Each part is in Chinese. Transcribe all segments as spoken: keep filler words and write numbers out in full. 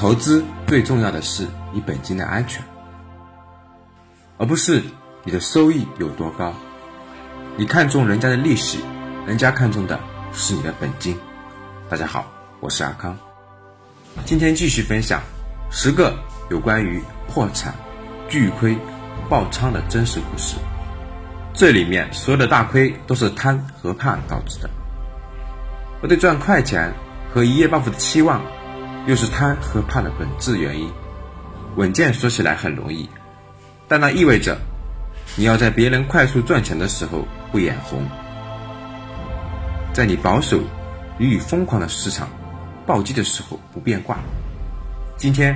投资最重要的是你本金的安全，而不是你的收益有多高。你看中人家的利息，人家看中的是你的本金。大家好，我是阿康，今天继续分享十个有关于破产、巨亏、爆仓的真实故事。这里面所有的大亏都是贪和怕导致的。我对赚快钱和一夜暴富的期望，又是贪和怕的本质原因。稳健说起来很容易，但那意味着你要在别人快速赚钱的时候不眼红，在你保守予以疯狂的市场暴击的时候不变卦。今天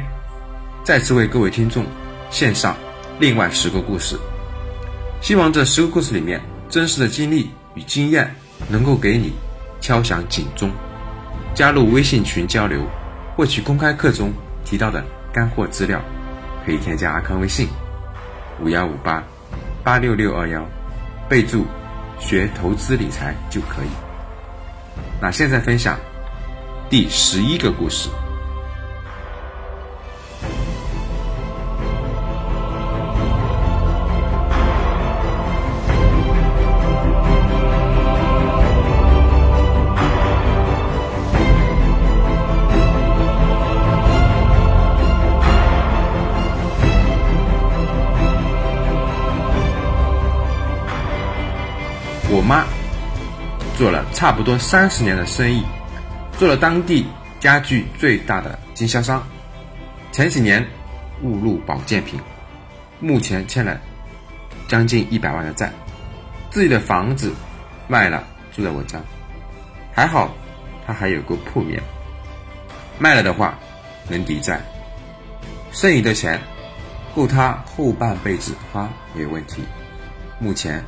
再次为各位听众献上另外十个故事，希望这十个故事里面真实的经历与经验能够给你敲响警钟。加入微信群交流，获取公开课中提到的干货资料，可以添加阿康微信五一五八八六六二一，备注学投资理财就可以。那现在分享第十一个故事。我妈做了差不多三十年的生意，做了当地家具最大的经销商。前几年误入保健品，目前欠了将近一百万的债，自己的房子卖了，住在我家。还好他还有个铺面，卖了的话能抵债，剩余的钱够他后半辈子花没问题。目前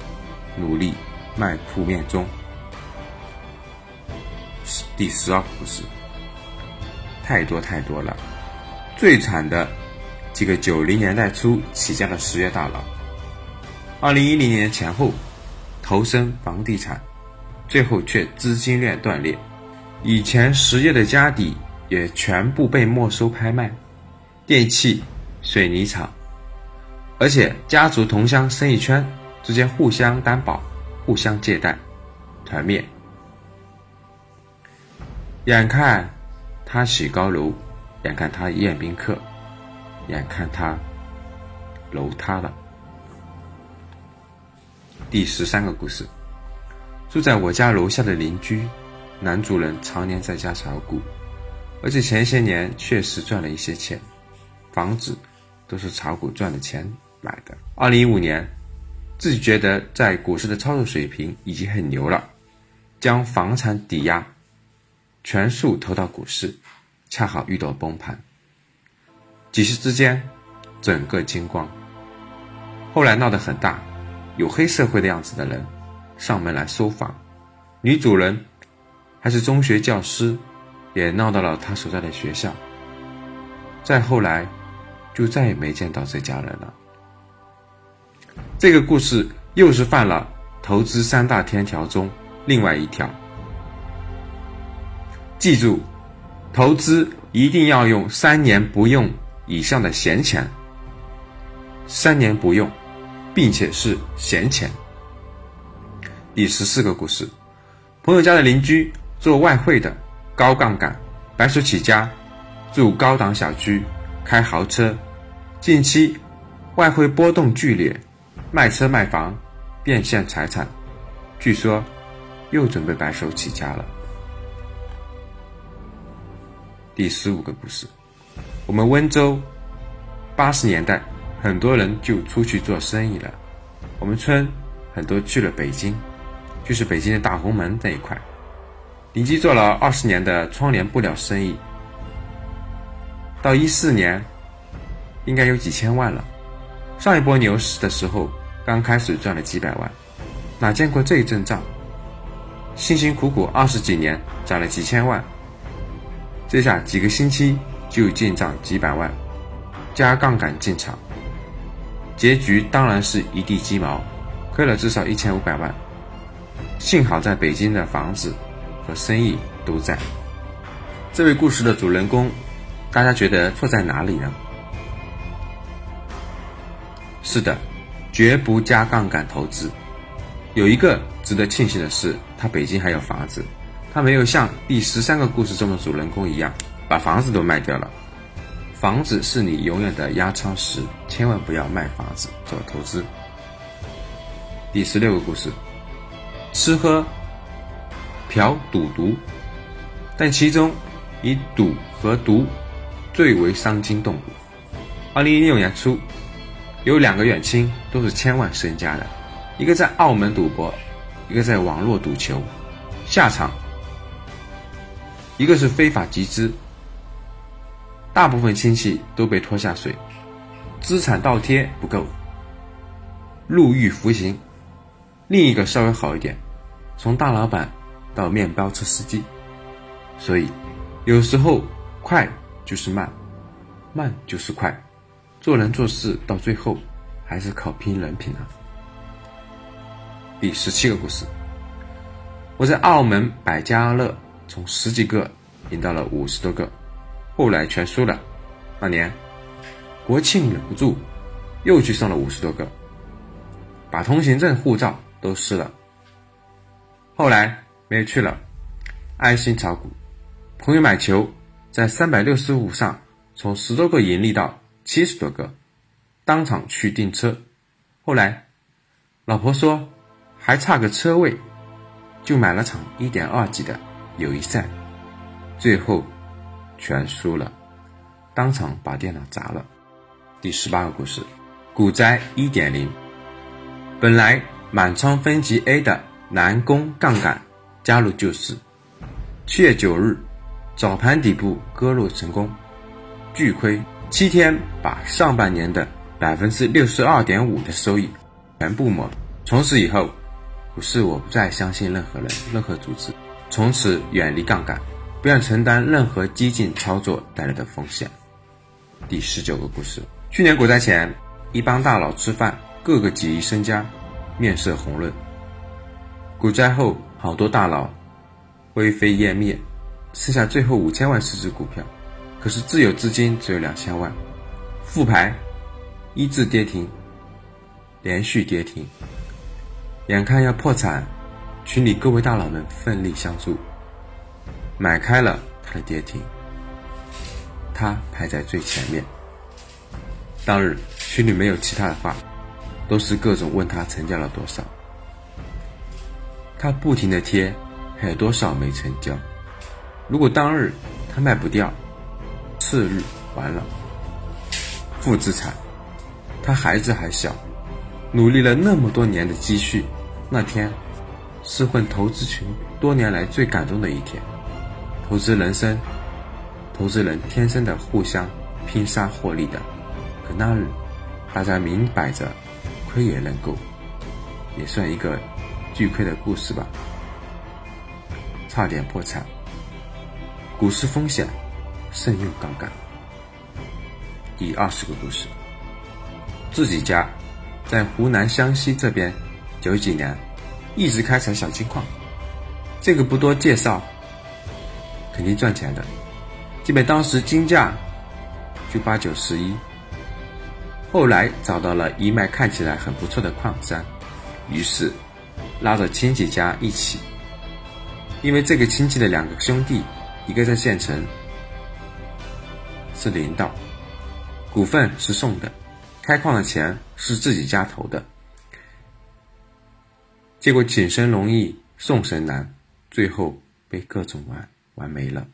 努力卖铺面中。第十二个故事太多太多了。最惨的几个九零年代初起家的实业大佬，二零一零年前后投身房地产，最后却资金链断裂，以前实业的家底也全部被没收拍卖，电器、水泥厂，而且家族同乡生意圈之间互相担保、互相借贷，团灭。眼看他起高楼，眼看他宴宾客，眼看他楼塌了。第十三个故事，住在我家楼下的邻居，男主人常年在家炒股，而且前些年确实赚了一些钱，房子都是炒股赚的钱买的。二零一五年。自己觉得在股市的操作水平已经很牛了，将房产抵押全数投到股市，恰好遇到崩盘，几时之间整个精光。后来闹得很大，有黑社会的样子的人上门来搜房，女主人还是中学教师，也闹到了她所在的学校。再后来就再也没见到这家人了。这个故事又是犯了投资三大天条中另外一条。记住，投资一定要用三年不用以上的闲钱，三年不用，并且是闲钱。第十四个故事，朋友家的邻居做外汇的，高杠杆，白手起家，住高档小区，开豪车，近期外汇波动剧烈，卖车卖房，变现财产，据说又准备白手起家了。第十五个故事，我们温州八十年代很多人就出去做生意了，我们村很多去了北京，就是北京的大红门那一块，邻居做了二十年的窗帘布料生意，到一四年应该有几千万了。上一波牛市的时候刚开始赚了几百万，哪见过这一阵仗，辛辛苦苦二十几年涨了几千万，这下几个星期就进账几百万，加杠杆进场，结局当然是一地鸡毛，亏了至少一千五百万。幸好在北京的房子和生意都在。这位故事的主人公大家觉得错在哪里呢？是的，绝不加杠杆投资。有一个值得庆幸的是，他北京还有房子，他没有像第十三个故事中的主人公一样，把房子都卖掉了。房子是你永远的压舱石，千万不要卖房子做投资。第十六个故事，吃喝嫖赌毒，但其中以赌和毒最为伤筋动骨。二零一六年初，有两个远亲都是千万身家的，一个在澳门赌博，一个在网络赌球，下场一个是非法集资，大部分亲戚都被拖下水，资产倒贴不够，入狱服刑。另一个稍微好一点，从大老板到面包车司机。所以有时候快就是慢，慢就是快，做人做事到最后还是靠拼人品啊。第十七个故事，我在澳门百家乐从十几个赢到了五十多个，后来全输了。那年国庆忍不住又去上了五十多个，把通行证护照都失了，后来没有去了。安心炒股，朋友买球在三百六十五上从十多个盈利到七十多个，当场去订车，后来老婆说还差个车位，就买了场 一点二 G 的友谊赛，最后全输了，当场把电脑砸了。第十八个故事，股灾 一点零。 本来满仓分级 A 的南工杠杆加入救市，七月九日早盘底部割肉成功，巨亏七天，把上半年的 百分之六十二点五 的收益全部抹。从此以后，股市我不再相信任何人任何组织，从此远离杠杆，不要承担任何激进操作带来的风险。第十九个故事，去年股灾前，一帮大佬吃饭，各个几亿身家，面色红润。股灾后，好多大佬灰飞烟灭，剩下最后五千万市值股票，可是自有资金只有两千万。复牌一字跌停，连续跌停，眼看要破产，群里各位大佬们奋力相助，买开了他的跌停，他排在最前面。当日群里没有其他的话，都是各种问他成交了多少，他不停的贴还有多少没成交。如果当日他卖不掉，次日完了。负资产，他孩子还小，努力了那么多年的积蓄，那天是混投资群多年来最感动的一天。投资人生，投资人天生的互相拼杀获利的，可那日大家明摆着亏也能够，也算一个巨亏的故事吧，差点破产。股市风险慎用杠杆。第二十个故事，自己家在湖南湘西这边九几年一直开采小金矿，这个不多介绍，肯定赚钱的。基本当时金价就八九十一，后来找到了一脉看起来很不错的矿山，于是拉着亲戚家一起，因为这个亲戚的两个兄弟，一个在县城是领导，股份是送的，开矿的钱是自己家投的，结果请神容易送神难，最后被各种玩玩没了。